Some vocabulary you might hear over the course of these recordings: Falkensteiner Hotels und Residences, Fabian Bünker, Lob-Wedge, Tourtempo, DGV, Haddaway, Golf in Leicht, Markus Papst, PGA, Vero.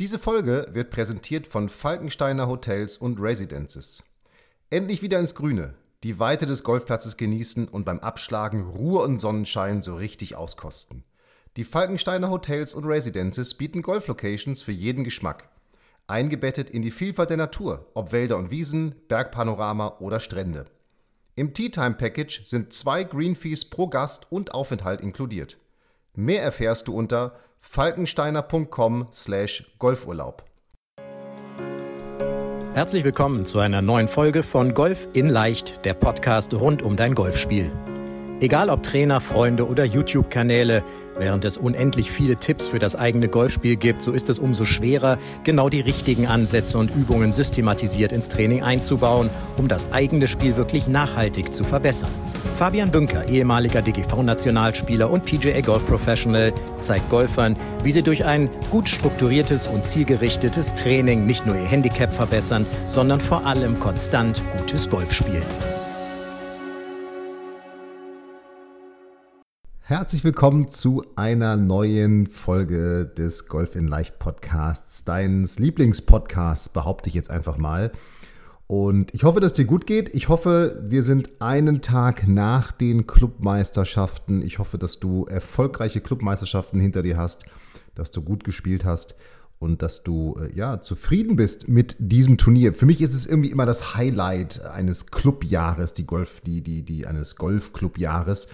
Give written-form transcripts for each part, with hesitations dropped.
Diese Folge wird präsentiert von Falkensteiner Hotels und Residences. Endlich wieder ins Grüne, die Weite des Golfplatzes genießen und beim Abschlagen Ruhe und Sonnenschein so richtig auskosten. Die Falkensteiner Hotels und Residences bieten Golflocations für jeden Geschmack. Eingebettet in die Vielfalt der Natur, ob Wälder und Wiesen, Bergpanorama oder Strände. Im Tea-Time-Package sind 2 Green-Fees pro Gast und Aufenthalt inkludiert. Mehr erfährst du unter falkensteiner.com/golfurlaub. Herzlich willkommen zu einer neuen Folge von Golf in Leicht, der Podcast rund um dein Golfspiel. Egal ob Trainer, Freunde oder YouTube-Kanäle, während es unendlich viele Tipps für das eigene Golfspiel gibt, so ist es umso schwerer, genau die richtigen Ansätze und Übungen systematisiert ins Training einzubauen, um das eigene Spiel wirklich nachhaltig zu verbessern. Fabian Bünker, ehemaliger DGV-Nationalspieler und PGA-Golf-Professional, zeigt Golfern, wie sie durch ein gut strukturiertes und zielgerichtetes Training nicht nur ihr Handicap verbessern, sondern vor allem konstant gutes Golf spielen. Herzlich willkommen zu einer neuen Folge des Golf in Leicht Podcasts, deines Lieblingspodcasts, behaupte ich jetzt einfach mal. Und ich hoffe, dass es dir gut geht. Ich hoffe, wir sind einen Tag nach den Clubmeisterschaften. Ich hoffe, dass du erfolgreiche Clubmeisterschaften hinter dir hast, dass du gut gespielt hast und dass du zufrieden bist mit diesem Turnier. Für mich ist es irgendwie immer das Highlight eines Clubjahres, eines Golfclubjahres.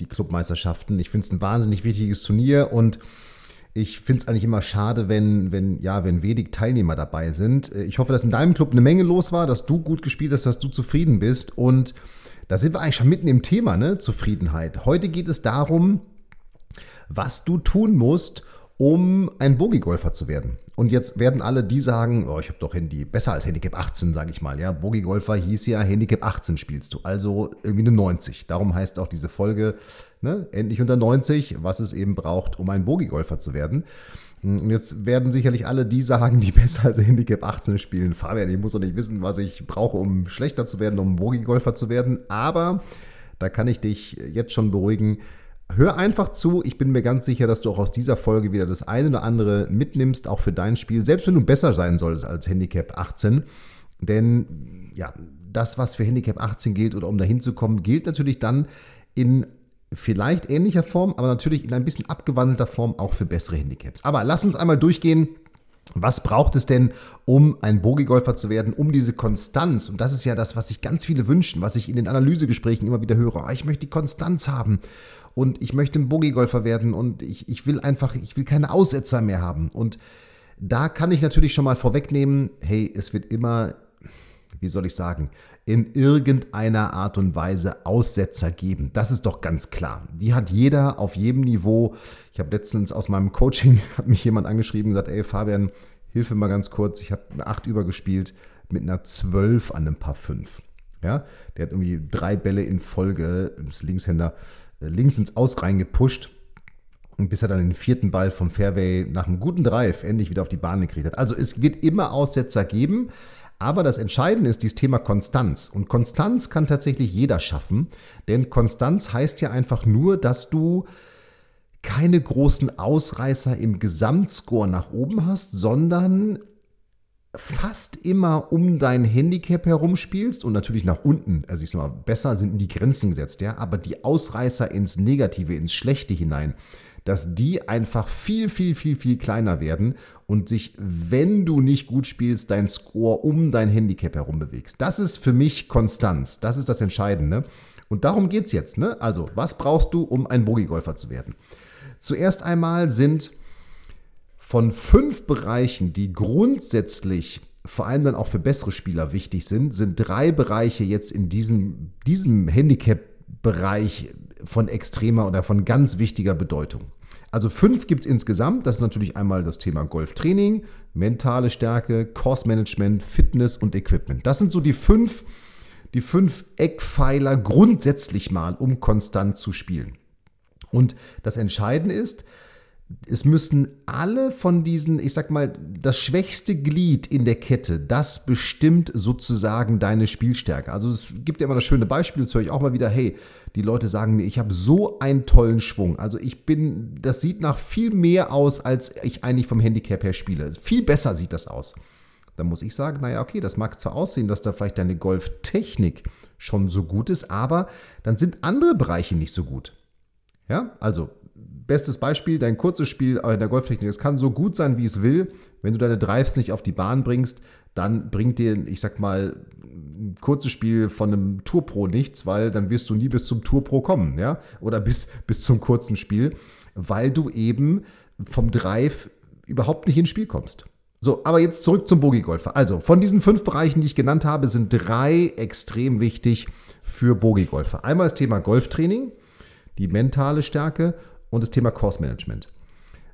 Die Clubmeisterschaften. Ich finde es ein wahnsinnig wichtiges Turnier und ich finde es eigentlich immer schade, wenn wenig Teilnehmer dabei sind. Ich hoffe, dass in deinem Club eine Menge los war, dass du gut gespielt hast, dass du zufrieden bist, und da sind wir eigentlich schon mitten im Thema, ne? Zufriedenheit. Heute geht es darum, was du tun musst, um ein Bogie-Golfer zu werden. Und jetzt werden alle die sagen, ich habe doch besser als Handicap 18, sage ich mal. Ja, Bogie-Golfer hieß ja, Handicap 18 spielst du, also irgendwie eine 90. Darum heißt auch diese Folge, ne, endlich unter 90, was es eben braucht, um ein Bogie-Golfer zu werden. Und jetzt werden sicherlich alle die sagen, die besser als Handicap 18 spielen, Fabian, ich muss doch nicht wissen, was ich brauche, um schlechter zu werden, um Bogie-Golfer zu werden. Aber da kann ich dich jetzt schon beruhigen. Hör einfach zu, ich bin mir ganz sicher, dass du auch aus dieser Folge wieder das eine oder andere mitnimmst, auch für dein Spiel, selbst wenn du besser sein solltest als Handicap 18, denn ja, das, was für Handicap 18 gilt oder um dahin zu kommen, gilt natürlich dann in vielleicht ähnlicher Form, aber natürlich in ein bisschen abgewandelter Form auch für bessere Handicaps. Aber lass uns einmal durchgehen, was braucht es denn, um ein Bogie-Golfer zu werden, um diese Konstanz, und das ist ja das, was sich ganz viele wünschen, was ich in den Analysegesprächen immer wieder höre, ich möchte die Konstanz haben. Und ich möchte ein Bogie-Golfer werden und ich will keine Aussetzer mehr haben. Und da kann ich natürlich schon mal vorwegnehmen, hey, es wird immer, wie soll ich sagen, in irgendeiner Art und Weise Aussetzer geben. Das ist doch ganz klar. Die hat jeder auf jedem Niveau. Ich habe letztens aus meinem Coaching, hat mich jemand angeschrieben und gesagt, ey Fabian, hilf mir mal ganz kurz, ich habe eine 8 übergespielt mit einer 12 an einem Par 5. Ja, der hat irgendwie 3 Bälle in Folge, das Linkshänder, links ins Aus reingepusht, und bis er dann den 4. Ball vom Fairway nach einem guten Drive endlich wieder auf die Bahn gekriegt hat. Also es wird immer Aussetzer geben, aber das Entscheidende ist dieses Thema Konstanz. Und Konstanz kann tatsächlich jeder schaffen, denn Konstanz heißt ja einfach nur, dass du keine großen Ausreißer im Gesamtscore nach oben hast, sondern fast immer um dein Handicap herumspielst und natürlich nach unten, also ich sag mal, besser sind die Grenzen gesetzt, ja, aber die Ausreißer ins Negative, ins Schlechte hinein, dass die einfach viel kleiner werden und sich, wenn du nicht gut spielst, dein Score um dein Handicap herum bewegst. Das ist für mich Konstanz, das ist das Entscheidende, und darum geht's jetzt, ne? Also, was brauchst du, um ein Bogie-Golfer zu werden? Zuerst einmal sind von 5 Bereichen, die grundsätzlich vor allem dann auch für bessere Spieler wichtig sind, sind 3 Bereiche jetzt in diesem Handicap-Bereich von extremer oder von ganz wichtiger Bedeutung. Also 5 gibt es insgesamt. Das ist natürlich einmal das Thema Golftraining, mentale Stärke, Course-Management, Fitness und Equipment. Das sind so die fünf Eckpfeiler grundsätzlich mal, um konstant zu spielen. Und das Entscheidende ist, Es müssen alle von diesen, ich sag mal, das schwächste Glied in der Kette, das bestimmt sozusagen deine Spielstärke. Also es gibt ja immer das schöne Beispiel, das höre ich auch mal wieder, hey, die Leute sagen mir, ich habe so einen tollen Schwung. Also das sieht nach viel mehr aus, als ich eigentlich vom Handicap her spiele. Viel besser sieht das aus. Dann muss ich sagen, naja, okay, das mag zwar aussehen, dass da vielleicht deine Golftechnik schon so gut ist, aber dann sind andere Bereiche nicht so gut. Ja, also bestes Beispiel, dein kurzes Spiel in der Golftechnik, es kann so gut sein, wie es will. Wenn du deine Drives nicht auf die Bahn bringst, dann bringt dir, ich sag mal, ein kurzes Spiel von einem Tourpro nichts, weil dann wirst du nie bis zum Tourpro kommen, ja, oder bis zum kurzen Spiel, weil du eben vom Drive überhaupt nicht ins Spiel kommst. So, aber jetzt zurück zum Bogiegolfer. Also, von diesen 5 Bereichen, die ich genannt habe, sind 3 extrem wichtig für Bogiegolfer. Einmal das Thema Golftraining, die mentale Stärke und das Thema Course-Management.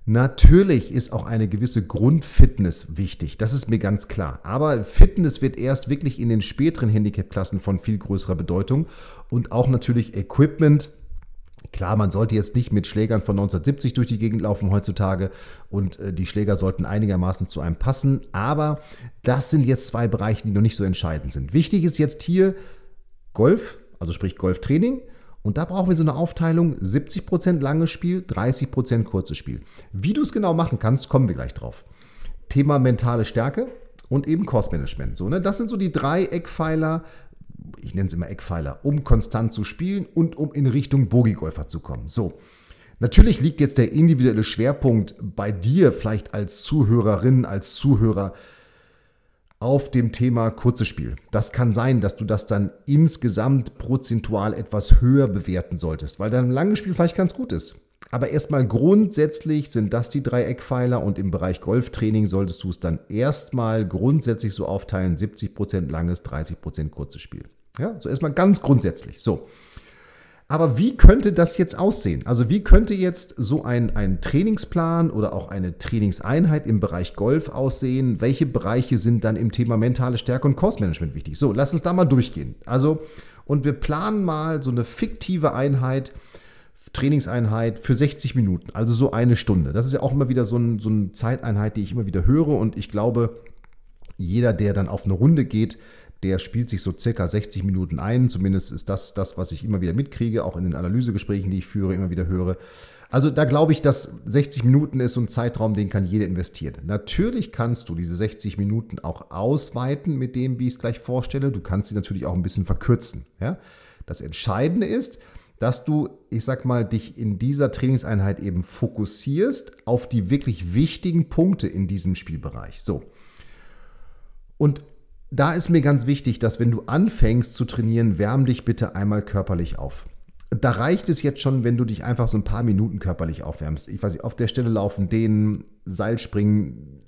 Natürlich ist auch eine gewisse Grundfitness wichtig, das ist mir ganz klar. Aber Fitness wird erst wirklich in den späteren Handicap-Klassen von viel größerer Bedeutung. Und auch natürlich Equipment. Klar, man sollte jetzt nicht mit Schlägern von 1970 durch die Gegend laufen heutzutage und die Schläger sollten einigermaßen zu einem passen, aber das sind jetzt 2 Bereiche, die noch nicht so entscheidend sind. Wichtig ist jetzt hier Golf, also sprich Golftraining, und da brauchen wir so eine Aufteilung, 70% langes Spiel, 30% kurzes Spiel. Wie du es genau machen kannst, kommen wir gleich drauf. Thema mentale Stärke und eben Course-Management. So, ne? Das sind so die 3 Eckpfeiler, ich nenne es immer Eckpfeiler, um konstant zu spielen und um in Richtung Bogiegolfer zu kommen. So, natürlich liegt jetzt der individuelle Schwerpunkt bei dir vielleicht als Zuhörerin, als Zuhörer auf dem Thema kurzes Spiel. Das kann sein, dass du das dann insgesamt prozentual etwas höher bewerten solltest, weil dein langes Spiel vielleicht ganz gut ist. Aber erstmal grundsätzlich sind das die 3 Eckpfeiler und im Bereich Golftraining solltest du es dann erstmal grundsätzlich so aufteilen, 70% langes, 30% kurzes Spiel. Ja, so erstmal ganz grundsätzlich. So. Aber wie könnte das jetzt aussehen? Also wie könnte jetzt so ein Trainingsplan oder auch eine Trainingseinheit im Bereich Golf aussehen? Welche Bereiche sind dann im Thema mentale Stärke und Course-Management wichtig? So, lass uns da mal durchgehen. Also, und wir planen mal so eine fiktive Einheit, Trainingseinheit für 60 Minuten, also so eine Stunde. Das ist ja auch immer wieder so eine Zeiteinheit, die ich immer wieder höre, und ich glaube, jeder, der dann auf eine Runde geht, der spielt sich so circa 60 Minuten ein. Zumindest ist das, was ich immer wieder mitkriege, auch in den Analysegesprächen, die ich führe, immer wieder höre. Also da glaube ich, dass 60 Minuten ist so ein Zeitraum, den kann jeder investieren. Natürlich kannst du diese 60 Minuten auch ausweiten mit dem, wie ich es gleich vorstelle. Du kannst sie natürlich auch ein bisschen verkürzen. Ja? Das Entscheidende ist, dass du, ich sag mal, dich in dieser Trainingseinheit eben fokussierst auf die wirklich wichtigen Punkte in diesem Spielbereich. So. Und da ist mir ganz wichtig, dass wenn du anfängst zu trainieren, wärm dich bitte einmal körperlich auf. Da reicht es jetzt schon, wenn du dich einfach so ein paar Minuten körperlich aufwärmst. Ich weiß nicht, auf der Stelle laufen, dehnen, Seilspringen,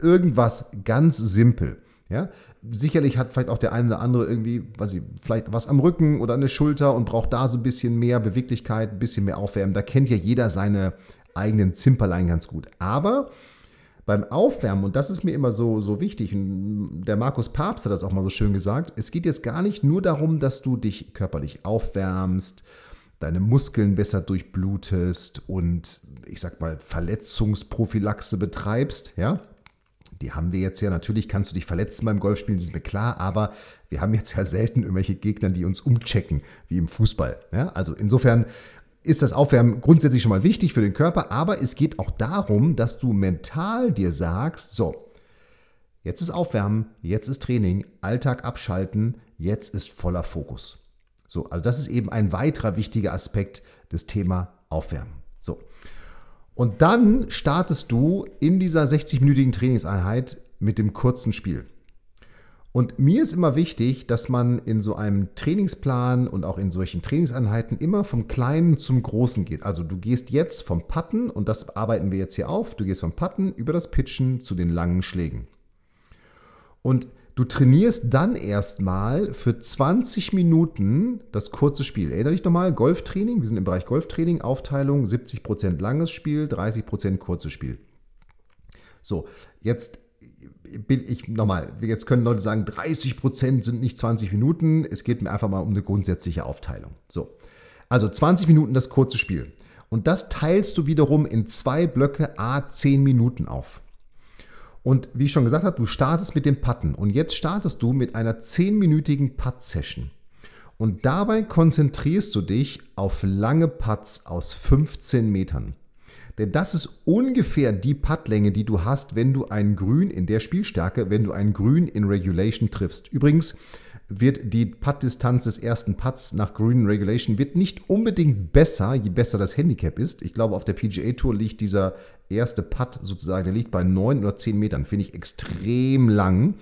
irgendwas ganz simpel. Ja, sicherlich hat vielleicht auch der eine oder andere irgendwie, weiß ich, vielleicht was am Rücken oder an der Schulter und braucht da so ein bisschen mehr Beweglichkeit, ein bisschen mehr Aufwärmen. Da kennt ja jeder seine eigenen Zimperlein ganz gut. Aber beim Aufwärmen, und das ist mir immer so wichtig, und der Markus Papst hat das auch mal so schön gesagt, es geht jetzt gar nicht nur darum, dass du dich körperlich aufwärmst, deine Muskeln besser durchblutest und, ich sag mal, Verletzungsprophylaxe betreibst, ja. Die haben wir jetzt ja, natürlich kannst du dich verletzen beim Golfspielen, das ist mir klar, aber wir haben jetzt ja selten irgendwelche Gegner, die uns umchecken, wie im Fußball. Ja, also insofern ist das Aufwärmen grundsätzlich schon mal wichtig für den Körper, aber es geht auch darum, dass du mental dir sagst, so, jetzt ist Aufwärmen, jetzt ist Training, Alltag abschalten, jetzt ist voller Fokus. So, also das ist eben ein weiterer wichtiger Aspekt des Thema Aufwärmen. So. Und dann startest du in dieser 60-minütigen Trainingseinheit mit dem kurzen Spiel. Und mir ist immer wichtig, dass man in so einem Trainingsplan und auch in solchen Trainingseinheiten immer vom Kleinen zum Großen geht. Also du gehst jetzt vom Putten, und das arbeiten wir jetzt hier auf, du gehst vom Putten über das Pitchen zu den langen Schlägen. Und du trainierst dann erstmal für 20 Minuten das kurze Spiel. Erinnere dich nochmal, Golftraining, wir sind im Bereich Golftraining, Aufteilung 70% langes Spiel, 30% kurzes Spiel. So, jetzt bin ich nochmal, jetzt können Leute sagen, 30% sind nicht 20 Minuten, es geht mir einfach mal um eine grundsätzliche Aufteilung. So, also 20 Minuten das kurze Spiel. Und das teilst du wiederum in 2 Blöcke à 10 Minuten auf. Und wie ich schon gesagt habe, du startest mit dem Putten. Und jetzt startest du mit einer 10-minütigen Putt-Session. Und dabei konzentrierst du dich auf lange Putts aus 15 Metern. Denn das ist ungefähr die Puttlänge, die du hast, wenn du einen Grün in der Spielstärke, wenn du einen Grün in Regulation triffst. Übrigens wird die Puttdistanz des ersten Putts nach Grün in Regulation wird nicht unbedingt besser, je besser das Handicap ist. Ich glaube, auf der PGA Tour liegt dieser erste Putt sozusagen, der liegt bei 9 oder 10 Metern. Finde ich extrem lang. Habe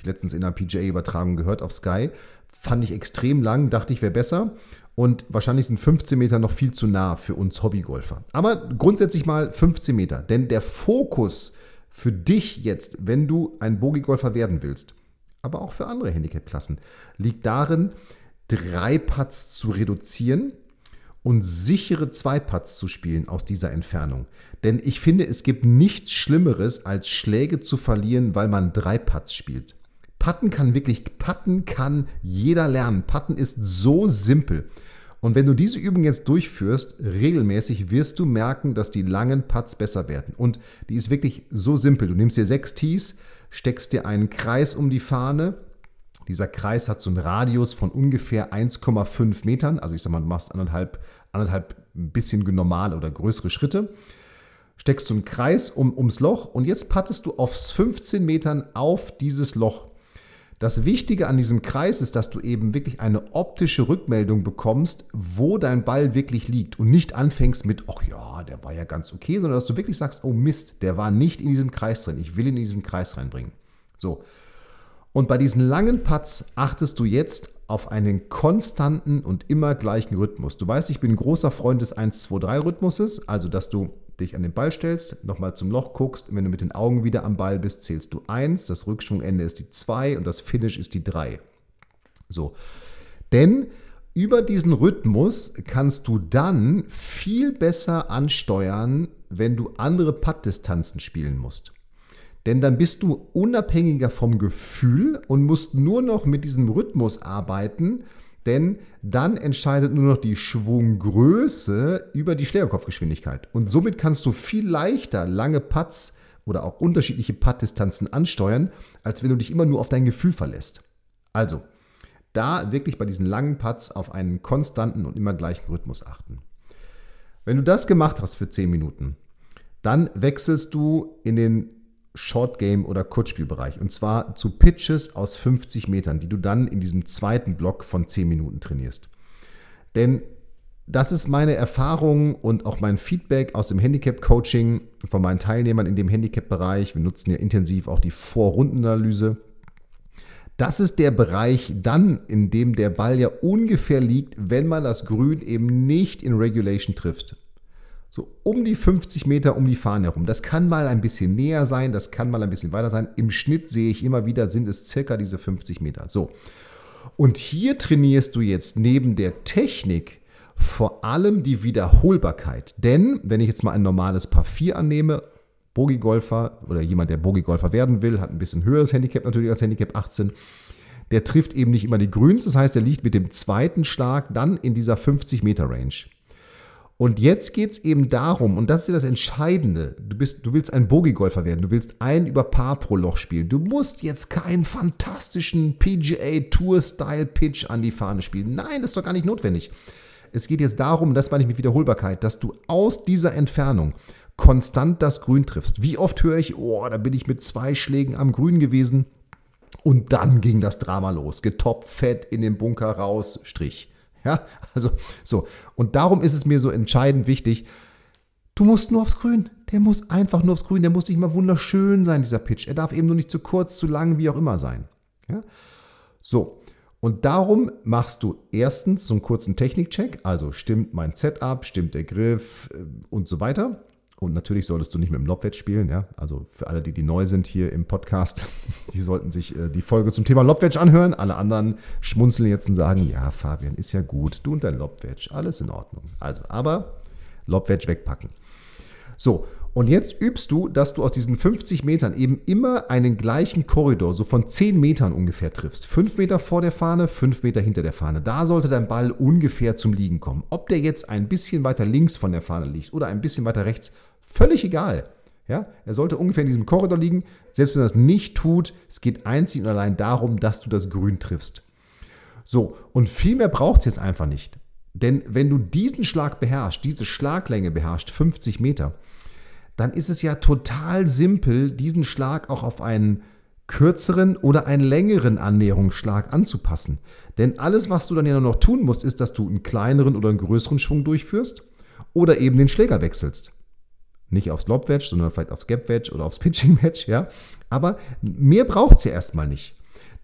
ich letztens in einer PGA-Übertragung gehört auf Sky. Fand ich extrem lang, dachte ich, wäre besser. Und wahrscheinlich sind 15 Meter noch viel zu nah für uns Hobbygolfer. Aber grundsätzlich mal 15 Meter. Denn der Fokus für dich jetzt, wenn du ein Bogiegolfer werden willst, aber auch für andere Handicap-Klassen, liegt darin, 3 Putts zu reduzieren und sichere 2 Putts zu spielen aus dieser Entfernung. Denn ich finde, es gibt nichts Schlimmeres, als Schläge zu verlieren, weil man 3 Putts spielt. Putten kann jeder lernen. Putten ist so simpel. Und wenn du diese Übung jetzt durchführst, regelmäßig, wirst du merken, dass die langen Putts besser werden. Und die ist wirklich so simpel. Du nimmst dir 6 Tees, steckst dir einen Kreis um die Fahne. Dieser Kreis hat so einen Radius von ungefähr 1,5 Metern. Also ich sag mal, du machst anderthalb ein bisschen normal oder größere Schritte. Steckst du einen Kreis ums Loch und jetzt puttest du aufs 15 Metern auf dieses Loch. Das Wichtige an diesem Kreis ist, dass du eben wirklich eine optische Rückmeldung bekommst, wo dein Ball wirklich liegt und nicht anfängst mit, ach ja, der war ja ganz okay, sondern dass du wirklich sagst, oh Mist, der war nicht in diesem Kreis drin, ich will ihn in diesen Kreis reinbringen. So. Und bei diesen langen Putts achtest du jetzt auf einen konstanten und immer gleichen Rhythmus. Du weißt, ich bin ein großer Freund des 1-2-3-Rhythmuses, also dass du dich an den Ball stellst, nochmal zum Loch guckst und wenn du mit den Augen wieder am Ball bist, zählst du 1, das Rückschwungende ist die 2 und das Finish ist die 3. So. Denn über diesen Rhythmus kannst du dann viel besser ansteuern, wenn du andere Puttdistanzen spielen musst. Denn dann bist du unabhängiger vom Gefühl und musst nur noch mit diesem Rhythmus arbeiten, denn dann entscheidet nur noch die Schwunggröße über die Schlägerkopfgeschwindigkeit. Und somit kannst du viel leichter lange Putts oder auch unterschiedliche Puttdistanzen ansteuern, als wenn du dich immer nur auf dein Gefühl verlässt. Also, da wirklich bei diesen langen Putts auf einen konstanten und immer gleichen Rhythmus achten. Wenn du das gemacht hast für 10 Minuten, dann wechselst du in den Short Game oder Kurzspielbereich und zwar zu Pitches aus 50 Metern, die du dann in diesem 2. Block von 10 Minuten trainierst. Denn das ist meine Erfahrung und auch mein Feedback aus dem Handicap-Coaching von meinen Teilnehmern in dem Handicap-Bereich. Wir nutzen ja intensiv auch die Vorrundenanalyse. Das ist der Bereich dann, in dem der Ball ja ungefähr liegt, wenn man das Grün eben nicht in Regulation trifft. So um die 50 Meter um die Fahne herum. Das kann mal ein bisschen näher sein, das kann mal ein bisschen weiter sein. Im Schnitt sehe ich immer wieder, sind es circa diese 50 Meter. So. Und hier trainierst du jetzt neben der Technik vor allem die Wiederholbarkeit. Denn, wenn ich jetzt mal ein normales Par 4 annehme, Bogigolfer oder jemand, der Bogigolfer werden will, hat ein bisschen höheres Handicap natürlich als Handicap 18, der trifft eben nicht immer die Grüns. Das heißt, er liegt mit dem 2. Schlag dann in dieser 50-Meter-Range. Und jetzt geht es eben darum, und das ist ja das Entscheidende, du willst ein Bogiegolfer werden, du willst ein über Paar pro Loch spielen. Du musst jetzt keinen fantastischen PGA-Tour-Style-Pitch an die Fahne spielen. Nein, das ist doch gar nicht notwendig. Es geht jetzt darum, das meine ich mit Wiederholbarkeit, dass du aus dieser Entfernung konstant das Grün triffst. Wie oft höre ich, oh, da bin ich mit 2 Schlägen am Grün gewesen und dann ging das Drama los. Getoppt, fett, in den Bunker raus, Strich. Ja, also so. Und darum ist es mir so entscheidend wichtig, du musst nur aufs Grün. Der muss einfach nur aufs Grün. Der muss nicht mal wunderschön sein, dieser Pitch. Er darf eben nur nicht zu kurz, zu lang, wie auch immer sein. Ja? So. Und darum machst du erstens so einen kurzen Technikcheck. Also stimmt mein Setup, stimmt der Griff und so weiter. Und natürlich solltest du nicht mit dem Lobwett spielen. Ja? Also für alle, die neu sind hier im Podcast, die sollten sich die Folge zum Thema Lobwedge anhören. Alle anderen schmunzeln jetzt und sagen, ja, Fabian, ist ja gut. Du und dein Lobwedge, alles in Ordnung. Also, aber Lobwedge wegpacken. So, Und jetzt übst du, dass du aus diesen 50 Metern eben immer einen gleichen Korridor, so von 10 Metern ungefähr triffst. 5 Meter vor der Fahne, 5 Meter hinter der Fahne. Da sollte dein Ball ungefähr zum Liegen kommen. Ob der jetzt ein bisschen weiter links von der Fahne liegt oder ein bisschen weiter rechts, völlig egal. Ja, er sollte ungefähr in diesem Korridor liegen. Selbst wenn er das nicht tut, es geht einzig und allein darum, dass du das Grün triffst. So, und viel mehr braucht es jetzt einfach nicht. Denn wenn du diesen Schlag beherrschst, diese Schlaglänge beherrschst, 50 Meter, dann ist es ja total simpel, diesen Schlag auch auf einen kürzeren oder einen längeren Annäherungsschlag anzupassen. Denn alles, was du dann ja nur noch tun musst, ist, dass du einen kleineren oder einen größeren Schwung durchführst oder eben den Schläger wechselst. Nicht aufs Lob-Wedge, sondern vielleicht aufs Gap-Wedge oder aufs Pitching-Wedge, ja. Aber mehr braucht es ja erstmal nicht.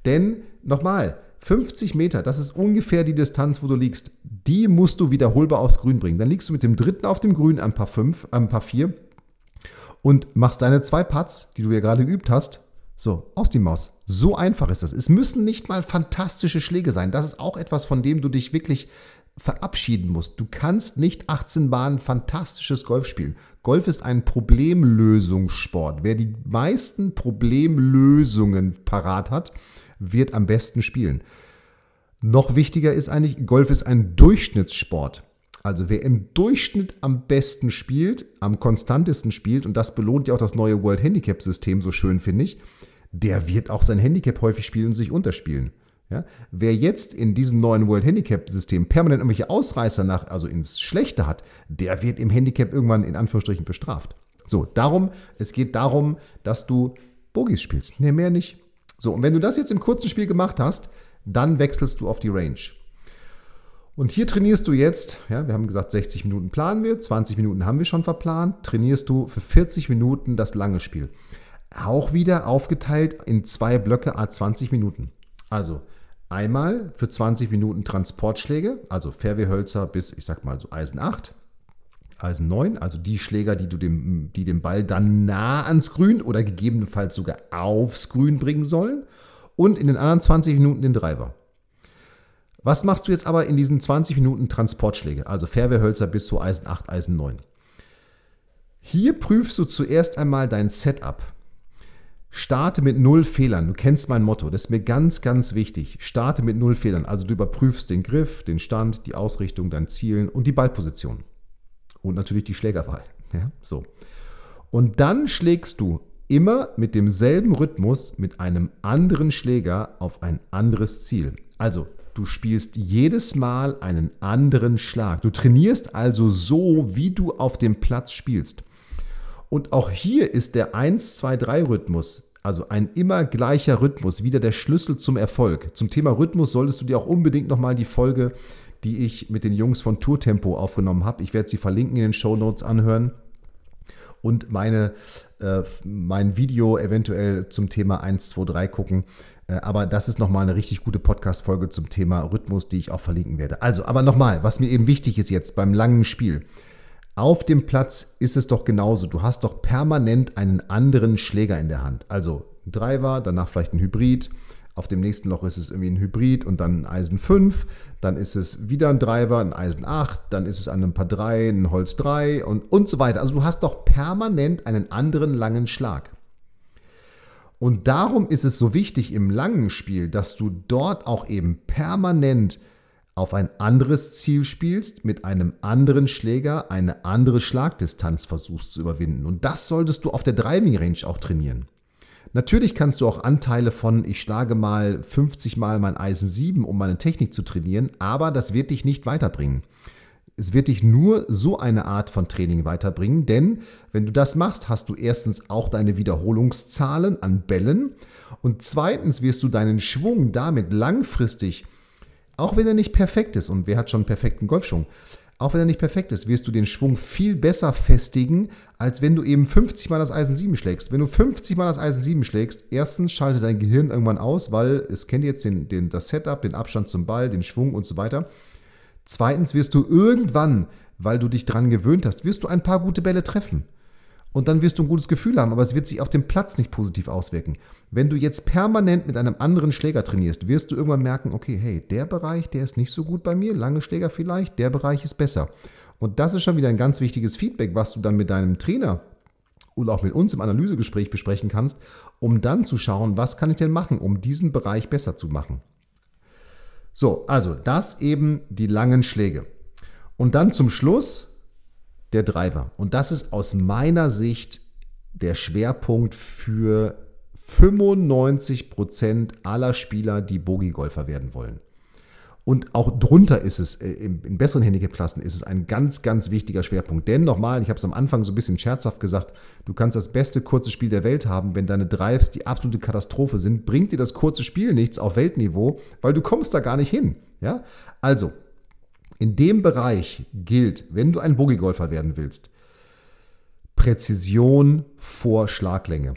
Denn, nochmal, 50 Meter, das ist ungefähr die Distanz, wo du liegst. Die musst du wiederholbar aufs Grün bringen. Dann liegst du mit dem dritten auf dem Grün an Par 4 und machst deine 2 Putts, die du ja gerade geübt hast, so, aus die Maus. So einfach ist das. Es müssen nicht mal fantastische Schläge sein. Das ist auch etwas, von dem du dich wirklich verabschieden musst. Du kannst nicht 18 Bahnen fantastisches Golf spielen. Golf ist ein Problemlösungssport. Wer die meisten Problemlösungen parat hat, wird am besten spielen. Noch wichtiger ist eigentlich, Golf ist ein Durchschnittssport. Also wer im Durchschnitt am besten spielt, am konstantesten spielt, und das belohnt ja auch das neue World Handicap System so schön, finde ich, der wird auch sein Handicap häufig spielen und sich unterspielen. Ja? Wer jetzt in diesem neuen World Handicap System permanent irgendwelche Ausreißer nach, also ins Schlechte hat, der wird im Handicap irgendwann in Anführungsstrichen bestraft. So, darum, es geht darum, dass du Bogies spielst, ne, mehr nicht. So, und wenn du das jetzt im kurzen Spiel gemacht hast, dann wechselst du auf die Range. Und hier trainierst du jetzt, ja, wir haben gesagt, 60 Minuten planen wir, 20 Minuten haben wir schon verplant, trainierst du für 40 Minuten das lange Spiel. Auch wieder aufgeteilt in 2 Blöcke à 20 Minuten. Also einmal für 20 Minuten Transportschläge, also Fairwayhölzer bis, ich sag mal so Eisen 8. Eisen 9, also die Schläger, die den Ball dann nah ans Grün oder gegebenenfalls sogar aufs Grün bringen sollen, und in den anderen 20 Minuten den Driver. Was machst du jetzt aber in diesen 20 Minuten Transportschläge, also Fairwayhölzer bis zu Eisen 8, Eisen 9? Hier prüfst du zuerst einmal dein Setup. Starte mit 0 Fehlern. Du kennst mein Motto, das ist mir ganz, ganz wichtig. Starte mit 0 Fehlern, also du überprüfst den Griff, den Stand, die Ausrichtung, dein Zielen und die Ballposition. Und natürlich die Schlägerwahl. Ja, so. Und dann schlägst du immer mit demselben Rhythmus mit einem anderen Schläger auf ein anderes Ziel. Also du spielst jedes Mal einen anderen Schlag. Du trainierst also so, wie du auf dem Platz spielst. Und auch hier ist der 1-2-3-Rhythmus, also ein immer gleicher Rhythmus, wieder der Schlüssel zum Erfolg. Zum Thema Rhythmus solltest du dir auch unbedingt nochmal die Folge, die ich mit den Jungs von Tourtempo aufgenommen habe. Ich werde sie verlinken, in den Shownotes anhören. Und mein Video eventuell zum Thema 1, 2, 3 gucken. Aber das ist nochmal eine richtig gute Podcast-Folge zum Thema Rhythmus, die ich auch verlinken werde. Also, aber nochmal, was mir eben wichtig ist jetzt beim langen Spiel. Auf dem Platz ist es doch genauso. Du hast doch permanent einen anderen Schläger in der Hand. Also ein Driver, danach vielleicht ein Hybrid. Auf dem nächsten Loch ist es irgendwie ein Hybrid und dann ein Eisen 5, dann ist es wieder ein Driver, ein Eisen 8, dann ist es an einem Par 3, ein Holz 3 und so weiter. Also du hast doch permanent einen anderen langen Schlag. Und darum ist es so wichtig im langen Spiel, dass du dort auch eben permanent auf ein anderes Ziel spielst, mit einem anderen Schläger eine andere Schlagdistanz versuchst zu überwinden. Und das solltest du auf der Driving Range auch trainieren. Natürlich kannst du auch Anteile von, ich schlage mal 50 Mal mein Eisen 7, um meine Technik zu trainieren, aber das wird dich nicht weiterbringen. Es wird dich nur so eine Art von Training weiterbringen, denn wenn du das machst, hast du erstens auch deine Wiederholungszahlen an Bällen und zweitens wirst du deinen Schwung damit langfristig, auch wenn er nicht perfekt ist, und wer hat schon einen perfekten Golfschwung, auch wenn er nicht perfekt ist, wirst du den Schwung viel besser festigen, als wenn du eben 50 Mal das Eisen 7 schlägst. Wenn du 50 Mal das Eisen 7 schlägst, erstens schaltet dein Gehirn irgendwann aus, weil es kennt jetzt das Setup, den Abstand zum Ball, den Schwung und so weiter. Zweitens wirst du irgendwann, weil du dich dran gewöhnt hast, wirst du ein paar gute Bälle treffen. Und dann wirst du ein gutes Gefühl haben, aber es wird sich auf dem Platz nicht positiv auswirken. Wenn du jetzt permanent mit einem anderen Schläger trainierst, wirst du irgendwann merken, okay, hey, der Bereich, der ist nicht so gut bei mir, lange Schläger vielleicht, der Bereich ist besser. Und das ist schon wieder ein ganz wichtiges Feedback, was du dann mit deinem Trainer und auch mit uns im Analysegespräch besprechen kannst, um dann zu schauen, was kann ich denn machen, um diesen Bereich besser zu machen. So, also das eben die langen Schläge. Und dann zum Schluss der Driver. Und das ist aus meiner Sicht der Schwerpunkt für 95% aller Spieler, die Bogey-Golfer werden wollen. Und auch drunter ist es, in besseren Handicap-Klassen, ist es ein ganz, ganz wichtiger Schwerpunkt. Denn nochmal, ich habe es am Anfang so ein bisschen scherzhaft gesagt, du kannst das beste kurze Spiel der Welt haben, wenn deine Drives die absolute Katastrophe sind, bringt dir das kurze Spiel nichts auf Weltniveau, weil du kommst da gar nicht hin. Ja? Also, in dem Bereich gilt, wenn du ein Bogey-Golfer werden willst, Präzision vor Schlaglänge.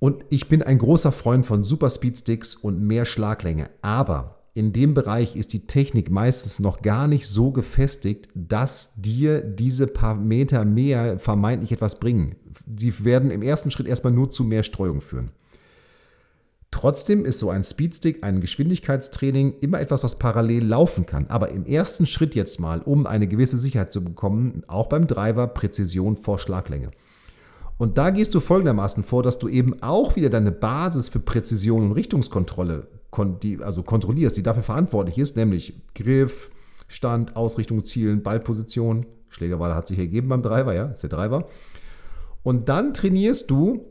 Und ich bin ein großer Freund von Super-Speed-Sticks und mehr Schlaglänge, aber in dem Bereich ist die Technik meistens noch gar nicht so gefestigt, dass dir diese paar Meter mehr vermeintlich etwas bringen. Sie werden im ersten Schritt erstmal nur zu mehr Streuung führen. Trotzdem ist so ein Speedstick, ein Geschwindigkeitstraining immer etwas, was parallel laufen kann. Aber im ersten Schritt jetzt mal, um eine gewisse Sicherheit zu bekommen, auch beim Driver, Präzision vor Schlaglänge. Und da gehst du folgendermaßen vor, dass du eben auch wieder deine Basis für Präzision und Richtungskontrolle kontrollierst, die dafür verantwortlich ist, nämlich Griff, Stand, Ausrichtung, Zielen, Ballposition. Schlägerwahl hat sich ergeben beim Driver, ja, ist der Driver. Und dann trainierst du,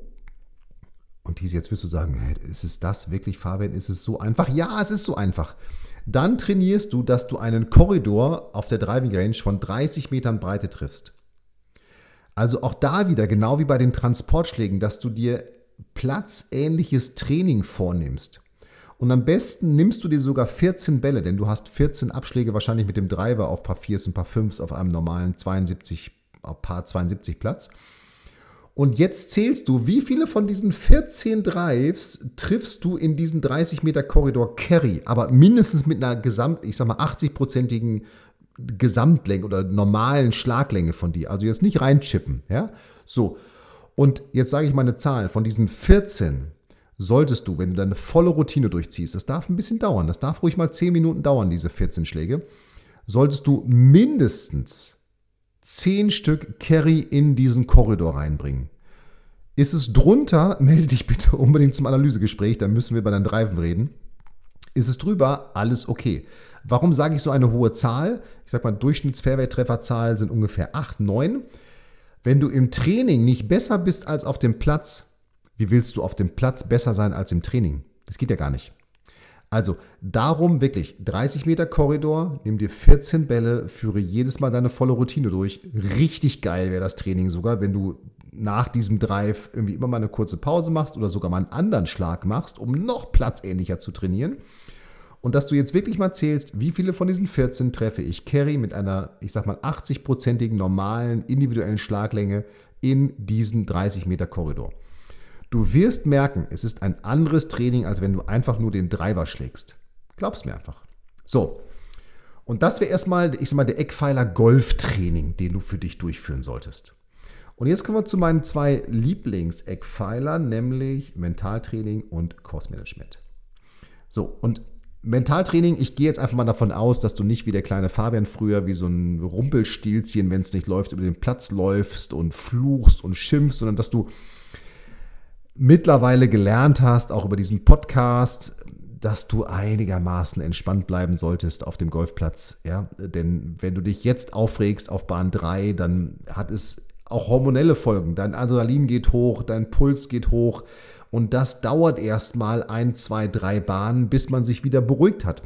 und jetzt wirst du sagen, hey, ist es das wirklich, Fabian, ist es so einfach? Ja, es ist so einfach. Dann trainierst du, dass du einen Korridor auf der Driving Range von 30 Metern Breite triffst. Also auch da wieder, genau wie bei den Transportschlägen, dass du dir platzähnliches Training vornimmst. Und am besten nimmst du dir sogar 14 Bälle, denn du hast 14 Abschläge wahrscheinlich mit dem Driver auf Par 4s und Par 5s auf einem normalen Par 72 Platz. Und jetzt zählst du, wie viele von diesen 14 Drives triffst du in diesen 30 Meter Korridor Carry, aber mindestens mit einer 80-prozentigen Gesamtlänge oder normalen Schlaglänge von dir. Also jetzt nicht reinchippen, ja? So. Und jetzt sage ich mal eine Zahl von diesen 14. Solltest du, wenn du deine volle Routine durchziehst, das darf ein bisschen dauern, das darf ruhig mal 10 Minuten dauern, diese 14 Schläge, solltest du mindestens 10 Stück Carry in diesen Korridor reinbringen. Ist es drunter, melde dich bitte unbedingt zum Analysegespräch, da müssen wir über deinen Driven reden. Ist es drüber, alles okay. Warum sage ich so eine hohe Zahl? Ich sage mal, Durchschnitts-Fairway-Trefferzahl sind ungefähr 8, 9. Wenn du im Training nicht besser bist als auf dem Platz, wie willst du auf dem Platz besser sein als im Training? Das geht ja gar nicht. Also darum wirklich 30 Meter Korridor, nimm dir 14 Bälle, führe jedes Mal deine volle Routine durch. Richtig geil wäre das Training sogar, wenn du nach diesem Drive irgendwie immer mal eine kurze Pause machst oder sogar mal einen anderen Schlag machst, um noch platzähnlicher zu trainieren. Und dass du jetzt wirklich mal zählst, wie viele von diesen 14 treffe ich Carry mit einer, ich sag mal, 80-prozentigen normalen individuellen Schlaglänge in diesen 30 Meter Korridor. Du wirst merken, es ist ein anderes Training, als wenn du einfach nur den Driver schlägst. Glaub's mir einfach. So, und das wäre erstmal, ich sag mal, der Eckpfeiler Golftraining, den du für dich durchführen solltest. Und jetzt kommen wir zu meinen zwei Lieblings-Eckpfeilern, nämlich Mentaltraining und Kursmanagement. So, und Mentaltraining, ich gehe jetzt einfach mal davon aus, dass du nicht wie der kleine Fabian früher, wie so ein Rumpelstilzchen, wenn es nicht läuft, über den Platz läufst und fluchst und schimpfst, sondern dass du mittlerweile gelernt hast, auch über diesen Podcast, dass du einigermaßen entspannt bleiben solltest auf dem Golfplatz. Ja? Denn wenn du dich jetzt aufregst auf Bahn 3, dann hat es auch hormonelle Folgen. Dein Adrenalin geht hoch, dein Puls geht hoch und das dauert erstmal 1, 2, 3 Bahnen, bis man sich wieder beruhigt hat.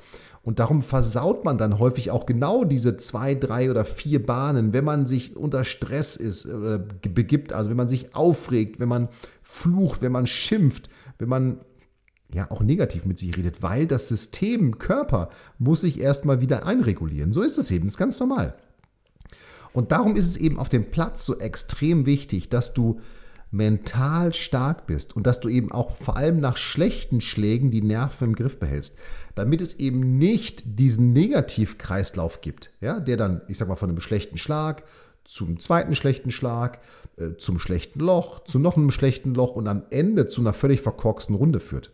Und darum versaut man dann häufig auch genau diese 2, 3 oder 4 Bahnen, wenn man sich unter Stress ist oder begibt, also wenn man sich aufregt, wenn man flucht, wenn man schimpft, wenn man ja auch negativ mit sich redet, weil das System, Körper, muss sich erstmal wieder einregulieren. So ist es eben, das ist ganz normal. Und darum ist es eben auf dem Platz so extrem wichtig, dass du mental stark bist und dass du eben auch vor allem nach schlechten Schlägen die Nerven im Griff behältst, damit es eben nicht diesen Negativkreislauf gibt, ja, der dann, ich sag mal, von einem schlechten Schlag zum zweiten schlechten Schlag, zum schlechten Loch, zu noch einem schlechten Loch und am Ende zu einer völlig verkorksten Runde führt.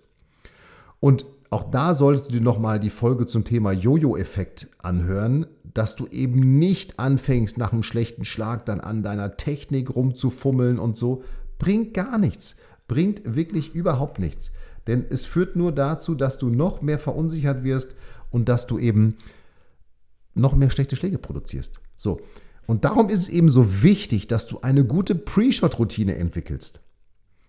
Und auch da solltest du dir nochmal die Folge zum Thema Jojo-Effekt anhören. dass du eben nicht anfängst, nach einem schlechten Schlag dann an deiner Technik rumzufummeln und so, bringt gar nichts, bringt wirklich überhaupt nichts. Denn es führt nur dazu, dass du noch mehr verunsichert wirst und dass du eben noch mehr schlechte Schläge produzierst. So. Und darum ist es eben so wichtig, dass du eine gute Pre-Shot-Routine entwickelst,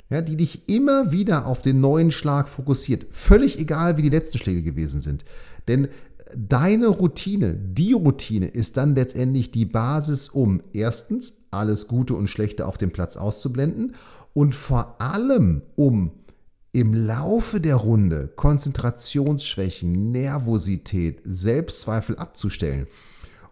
ja, die dich immer wieder auf den neuen Schlag fokussiert. Völlig egal, wie die letzten Schläge gewesen sind. Denn deine Routine, die Routine ist dann letztendlich die Basis, um erstens alles Gute und Schlechte auf dem Platz auszublenden und vor allem um im Laufe der Runde Konzentrationsschwächen, Nervosität, Selbstzweifel abzustellen.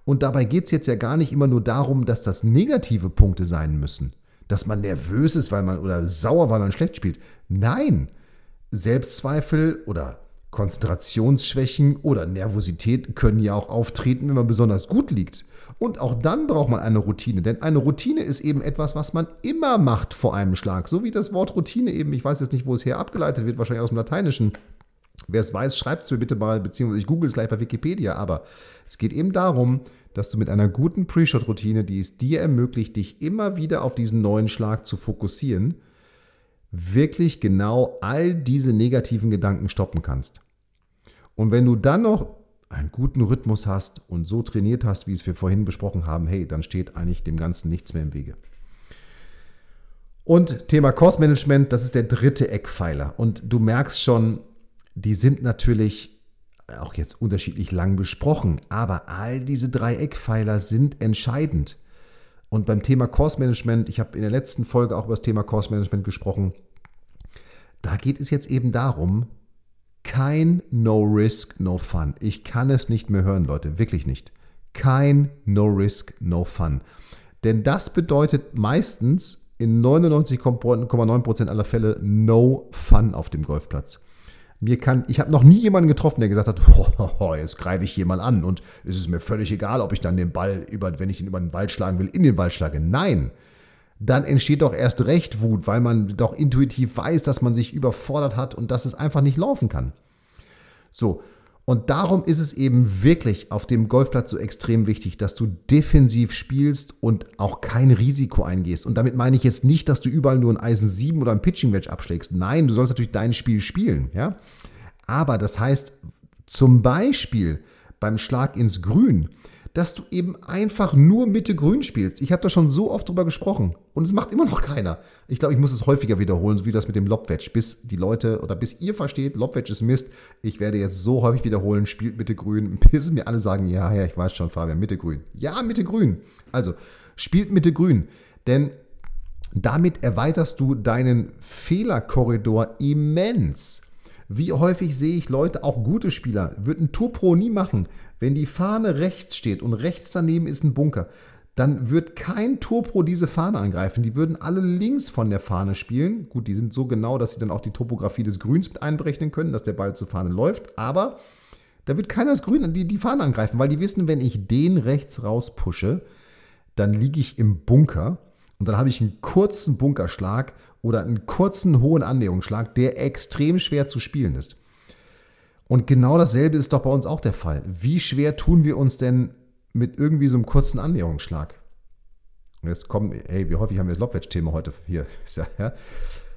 Und dabei geht es jetzt ja gar nicht immer nur darum, dass das negative Punkte sein müssen, dass man nervös ist, weil man oder sauer, weil man schlecht spielt. Nein, Selbstzweifel oder Konzentrationsschwächen oder Nervosität können ja auch auftreten, wenn man besonders gut liegt. Und auch dann braucht man eine Routine, denn eine Routine ist eben etwas, was man immer macht vor einem Schlag. So wie das Wort Routine eben, ich weiß jetzt nicht, wo es her abgeleitet wird, wahrscheinlich aus dem Lateinischen. Wer es weiß, schreibt es mir bitte mal, beziehungsweise ich google es gleich bei Wikipedia. Aber es geht eben darum, dass du mit einer guten Pre-Shot-Routine, die es dir ermöglicht, dich immer wieder auf diesen neuen Schlag zu fokussieren, wirklich genau all diese negativen Gedanken stoppen kannst. Und wenn du dann noch einen guten Rhythmus hast und so trainiert hast, wie es wir vorhin besprochen haben, hey, dann steht eigentlich dem Ganzen nichts mehr im Wege. Und Thema Course-Management, das ist der dritte Eckpfeiler. Und du merkst schon, die sind natürlich auch jetzt unterschiedlich lang besprochen, aber all diese drei Eckpfeiler sind entscheidend. Und beim Thema Course-Management, ich habe in der letzten Folge auch über das Thema Course-Management gesprochen, da geht es jetzt eben darum, kein No Risk, No Fun. Ich kann es nicht mehr hören, Leute, wirklich nicht. Kein No Risk, No Fun. Denn das bedeutet meistens in 99,9% aller Fälle No Fun auf dem Golfplatz. Ich habe noch nie jemanden getroffen, der gesagt hat, jetzt greife ich jemanden an und es ist mir völlig egal, ob ich dann den Ball, wenn ich ihn über den Wald schlagen will, in den Wald schlage. Nein, dann entsteht doch erst recht Wut, weil man doch intuitiv weiß, dass man sich überfordert hat und dass es einfach nicht laufen kann. So, und darum ist es eben wirklich auf dem Golfplatz so extrem wichtig, dass du defensiv spielst und auch kein Risiko eingehst. Und damit meine ich jetzt nicht, dass du überall nur ein Eisen 7 oder ein Pitching Wedge abschlägst. Nein, du sollst natürlich dein Spiel spielen, ja? Aber das heißt zum Beispiel beim Schlag ins Grün, dass du eben einfach nur Mitte Grün spielst. Ich habe da schon so oft drüber gesprochen und es macht immer noch keiner. Ich glaube, ich muss es häufiger wiederholen, so wie das mit dem Lob-Wedge, bis die Leute oder bis ihr versteht, Lob-Wedge ist Mist. Ich werde jetzt so häufig wiederholen, spielt Mitte Grün, bis mir alle sagen, ja, ich weiß schon, Fabian, Mitte Grün. Ja, Mitte Grün. Also, spielt Mitte Grün, denn damit erweiterst du deinen Fehlerkorridor immens. Wie häufig sehe ich Leute, auch gute Spieler, wird ein Tourpro nie machen, wenn die Fahne rechts steht und rechts daneben ist ein Bunker, dann wird kein Tourpro diese Fahne angreifen. Die würden alle links von der Fahne spielen. Gut, die sind so genau, dass sie dann auch die Topografie des Grüns mit einberechnen können, dass der Ball zur Fahne läuft. Aber da wird keiner das Grün, die Fahne angreifen, weil die wissen, wenn ich den rechts rauspushe, dann liege ich im Bunker. Und dann habe ich einen kurzen Bunkerschlag oder einen kurzen hohen Annäherungsschlag, der extrem schwer zu spielen ist. Und genau dasselbe ist doch bei uns auch der Fall. Wie schwer tun wir uns denn mit irgendwie so einem kurzen Annäherungsschlag? Und jetzt kommen, hey, wie häufig haben wir das Lob-Wedge-Thema heute hier? Ja.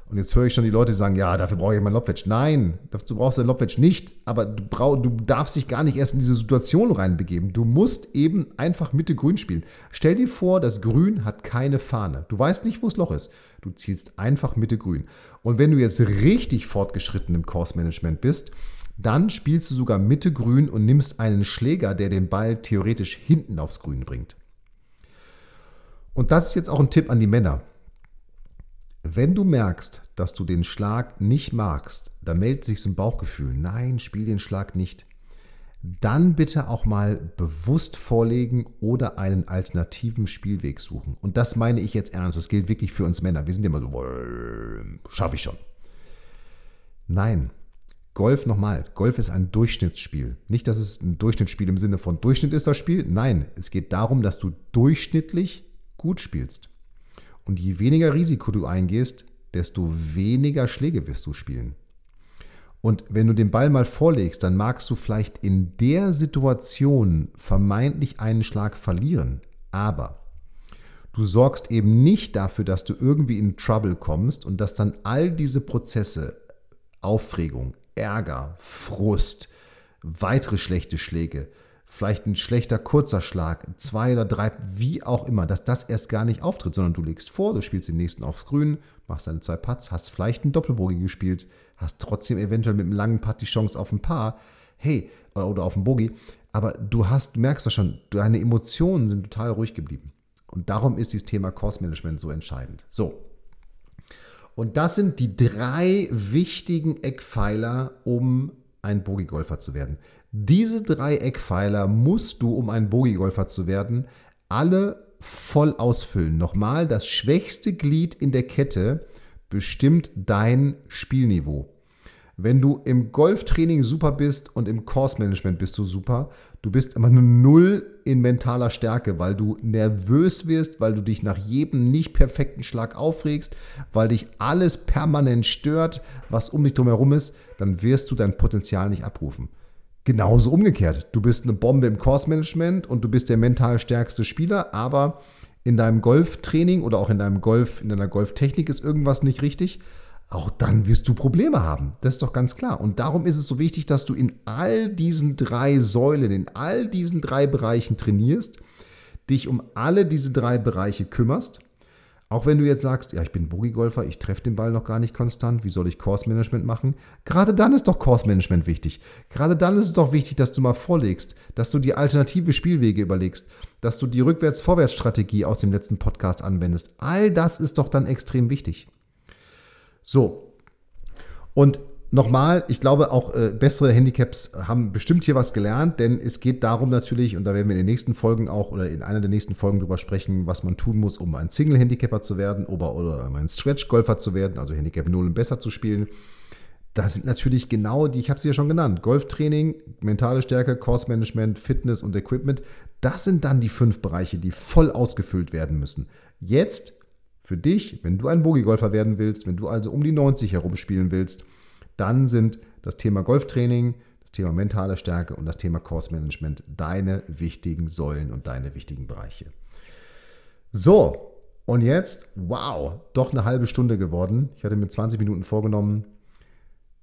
Und jetzt höre ich schon die Leute, die sagen, ja, dafür brauche ich mein Lob-Wedge. Nein, dazu brauchst du den Lob-Wedge nicht. Aber du darfst dich gar nicht erst in diese Situation reinbegeben. Du musst eben einfach Mitte Grün spielen. Stell dir vor, das Grün hat keine Fahne. Du weißt nicht, wo das Loch ist. Du zielst einfach Mitte Grün. Und wenn du jetzt richtig fortgeschritten im Course-Management bist, dann spielst du sogar Mitte Grün und nimmst einen Schläger, der den Ball theoretisch hinten aufs Grün bringt. Und das ist jetzt auch ein Tipp an die Männer. Wenn du merkst, dass du den Schlag nicht magst, da meldet sich so ein Bauchgefühl, nein, spiel den Schlag nicht, dann bitte auch mal bewusst vorlegen oder einen alternativen Spielweg suchen. Und das meine ich jetzt ernst, das gilt wirklich für uns Männer. Wir sind immer so, schaffe ich schon. Nein, Golf nochmal, Golf ist ein Durchschnittsspiel. Nicht, dass es ein Durchschnittsspiel im Sinne von Durchschnitt ist das Spiel, nein, es geht darum, dass du durchschnittlich gut spielst. Und je weniger Risiko du eingehst, desto weniger Schläge wirst du spielen. Und wenn du den Ball mal vorlegst, dann magst du vielleicht in der Situation vermeintlich einen Schlag verlieren, aber du sorgst eben nicht dafür, dass du irgendwie in Trouble kommst und dass dann all diese Prozesse, Aufregung, Ärger, Frust, weitere schlechte Schläge, vielleicht ein schlechter kurzer Schlag, 2 oder 3, wie auch immer, dass das erst gar nicht auftritt, sondern du legst vor, du spielst den nächsten aufs Grün, machst deine 2 Putts, hast vielleicht einen Doppelbogie gespielt, hast trotzdem eventuell mit einem langen Putt die Chance auf ein Par, hey, oder auf einen Bogie, aber du merkst doch schon, deine Emotionen sind total ruhig geblieben. Und darum ist dieses Thema Course-Management so entscheidend. So, und das sind die 3 wichtigen Eckpfeiler, um ein Bogie-Golfer zu werden. Diese 3 Eckpfeiler musst du, um ein Bogie-Golfer zu werden, alle voll ausfüllen. Nochmal, das schwächste Glied in der Kette bestimmt dein Spielniveau. Wenn du im Golftraining super bist und im Course-Management bist du super, du bist immer nur 0 in mentaler Stärke, weil du nervös wirst, weil du dich nach jedem nicht perfekten Schlag aufregst, weil dich alles permanent stört, was um dich drumherum ist, dann wirst du dein Potenzial nicht abrufen. Genauso umgekehrt. Du bist eine Bombe im Course-Management und du bist der mental stärkste Spieler, aber in deinem Golftraining oder auch in deiner Golftechnik ist irgendwas nicht richtig. Auch dann wirst du Probleme haben. Das ist doch ganz klar. Und darum ist es so wichtig, dass du in all diesen 3 Säulen, in all diesen 3 Bereichen trainierst, dich um alle diese 3 Bereiche kümmerst. Auch wenn du jetzt sagst, ja, ich bin Bogie-Golfer, ich treffe den Ball noch gar nicht konstant, wie soll ich Course-Management machen? Gerade dann ist doch Course-Management wichtig. Gerade dann ist es doch wichtig, dass du mal vorlegst, dass du dir alternative Spielwege überlegst, dass du die Rückwärts-Vorwärts-Strategie aus dem letzten Podcast anwendest. All das ist doch dann extrem wichtig. So, und nochmal, ich glaube auch bessere Handicaps haben bestimmt hier was gelernt, denn es geht darum natürlich, und da werden wir in den nächsten Folgen auch oder in einer der nächsten Folgen drüber sprechen, was man tun muss, um ein Single-Handicapper zu werden oder um ein Stretch-Golfer zu werden, also Handicap 0 und besser zu spielen. Da sind natürlich genau die, ich habe sie ja schon genannt, Golftraining, mentale Stärke, Course-Management, Fitness und Equipment. Das sind dann die 5 Bereiche, die voll ausgefüllt werden müssen. Jetzt für dich, wenn du ein Bogie-Golfer werden willst, wenn du also um die 90 herum spielen willst, dann sind das Thema Golftraining, das Thema mentale Stärke und das Thema Course-Management deine wichtigen Säulen und deine wichtigen Bereiche. So, und jetzt, wow, doch eine halbe Stunde geworden. Ich hatte mir 20 Minuten vorgenommen.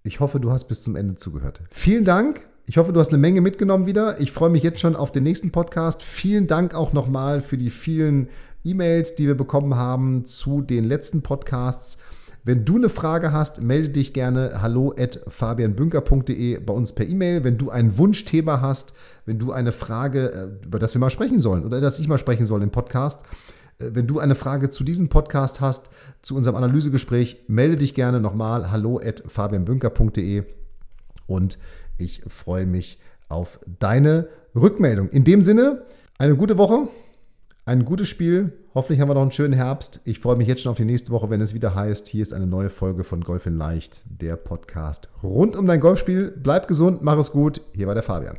Ich hoffe, du hast bis zum Ende zugehört. Vielen Dank. Ich hoffe, du hast eine Menge mitgenommen wieder. Ich freue mich jetzt schon auf den nächsten Podcast. Vielen Dank auch nochmal für die vielen E-Mails, die wir bekommen haben zu den letzten Podcasts. Wenn du eine Frage hast, melde dich gerne hallo@fabianbünker.de bei uns per E-Mail. Wenn du ein Wunschthema hast, wenn du eine Frage, über das wir mal sprechen sollen oder dass ich mal sprechen soll im Podcast, wenn du eine Frage zu diesem Podcast hast, zu unserem Analysegespräch, melde dich gerne nochmal hallo@fabianbünker.de und ich freue mich auf deine Rückmeldung. In dem Sinne, eine gute Woche, ein gutes Spiel. Hoffentlich haben wir noch einen schönen Herbst. Ich freue mich jetzt schon auf die nächste Woche, wenn es wieder heißt, hier ist eine neue Folge von Golf in Leicht, der Podcast rund um dein Golfspiel. Bleib gesund, mach es gut. Hier war der Fabian.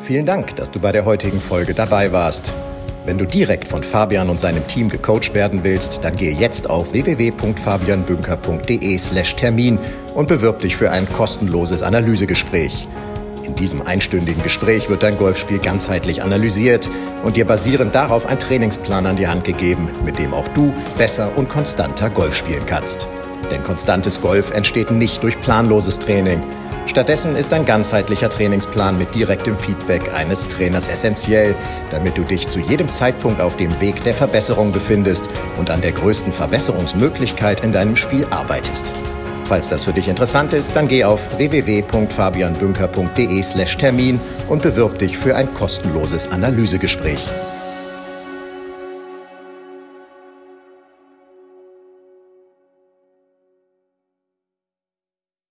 Vielen Dank, dass du bei der heutigen Folge dabei warst. Wenn du direkt von Fabian und seinem Team gecoacht werden willst, dann gehe jetzt auf www.fabianbünker.de/Termin und bewirb dich für ein kostenloses Analysegespräch. In diesem einstündigen Gespräch wird dein Golfspiel ganzheitlich analysiert und dir basierend darauf ein Trainingsplan an die Hand gegeben, mit dem auch du besser und konstanter Golf spielen kannst. Denn konstantes Golf entsteht nicht durch planloses Training. Stattdessen ist ein ganzheitlicher Trainingsplan mit direktem Feedback eines Trainers essentiell, damit du dich zu jedem Zeitpunkt auf dem Weg der Verbesserung befindest und an der größten Verbesserungsmöglichkeit in deinem Spiel arbeitest. Falls das für dich interessant ist, dann geh auf www.fabianbünker.de/Termin und bewirb dich für ein kostenloses Analysegespräch.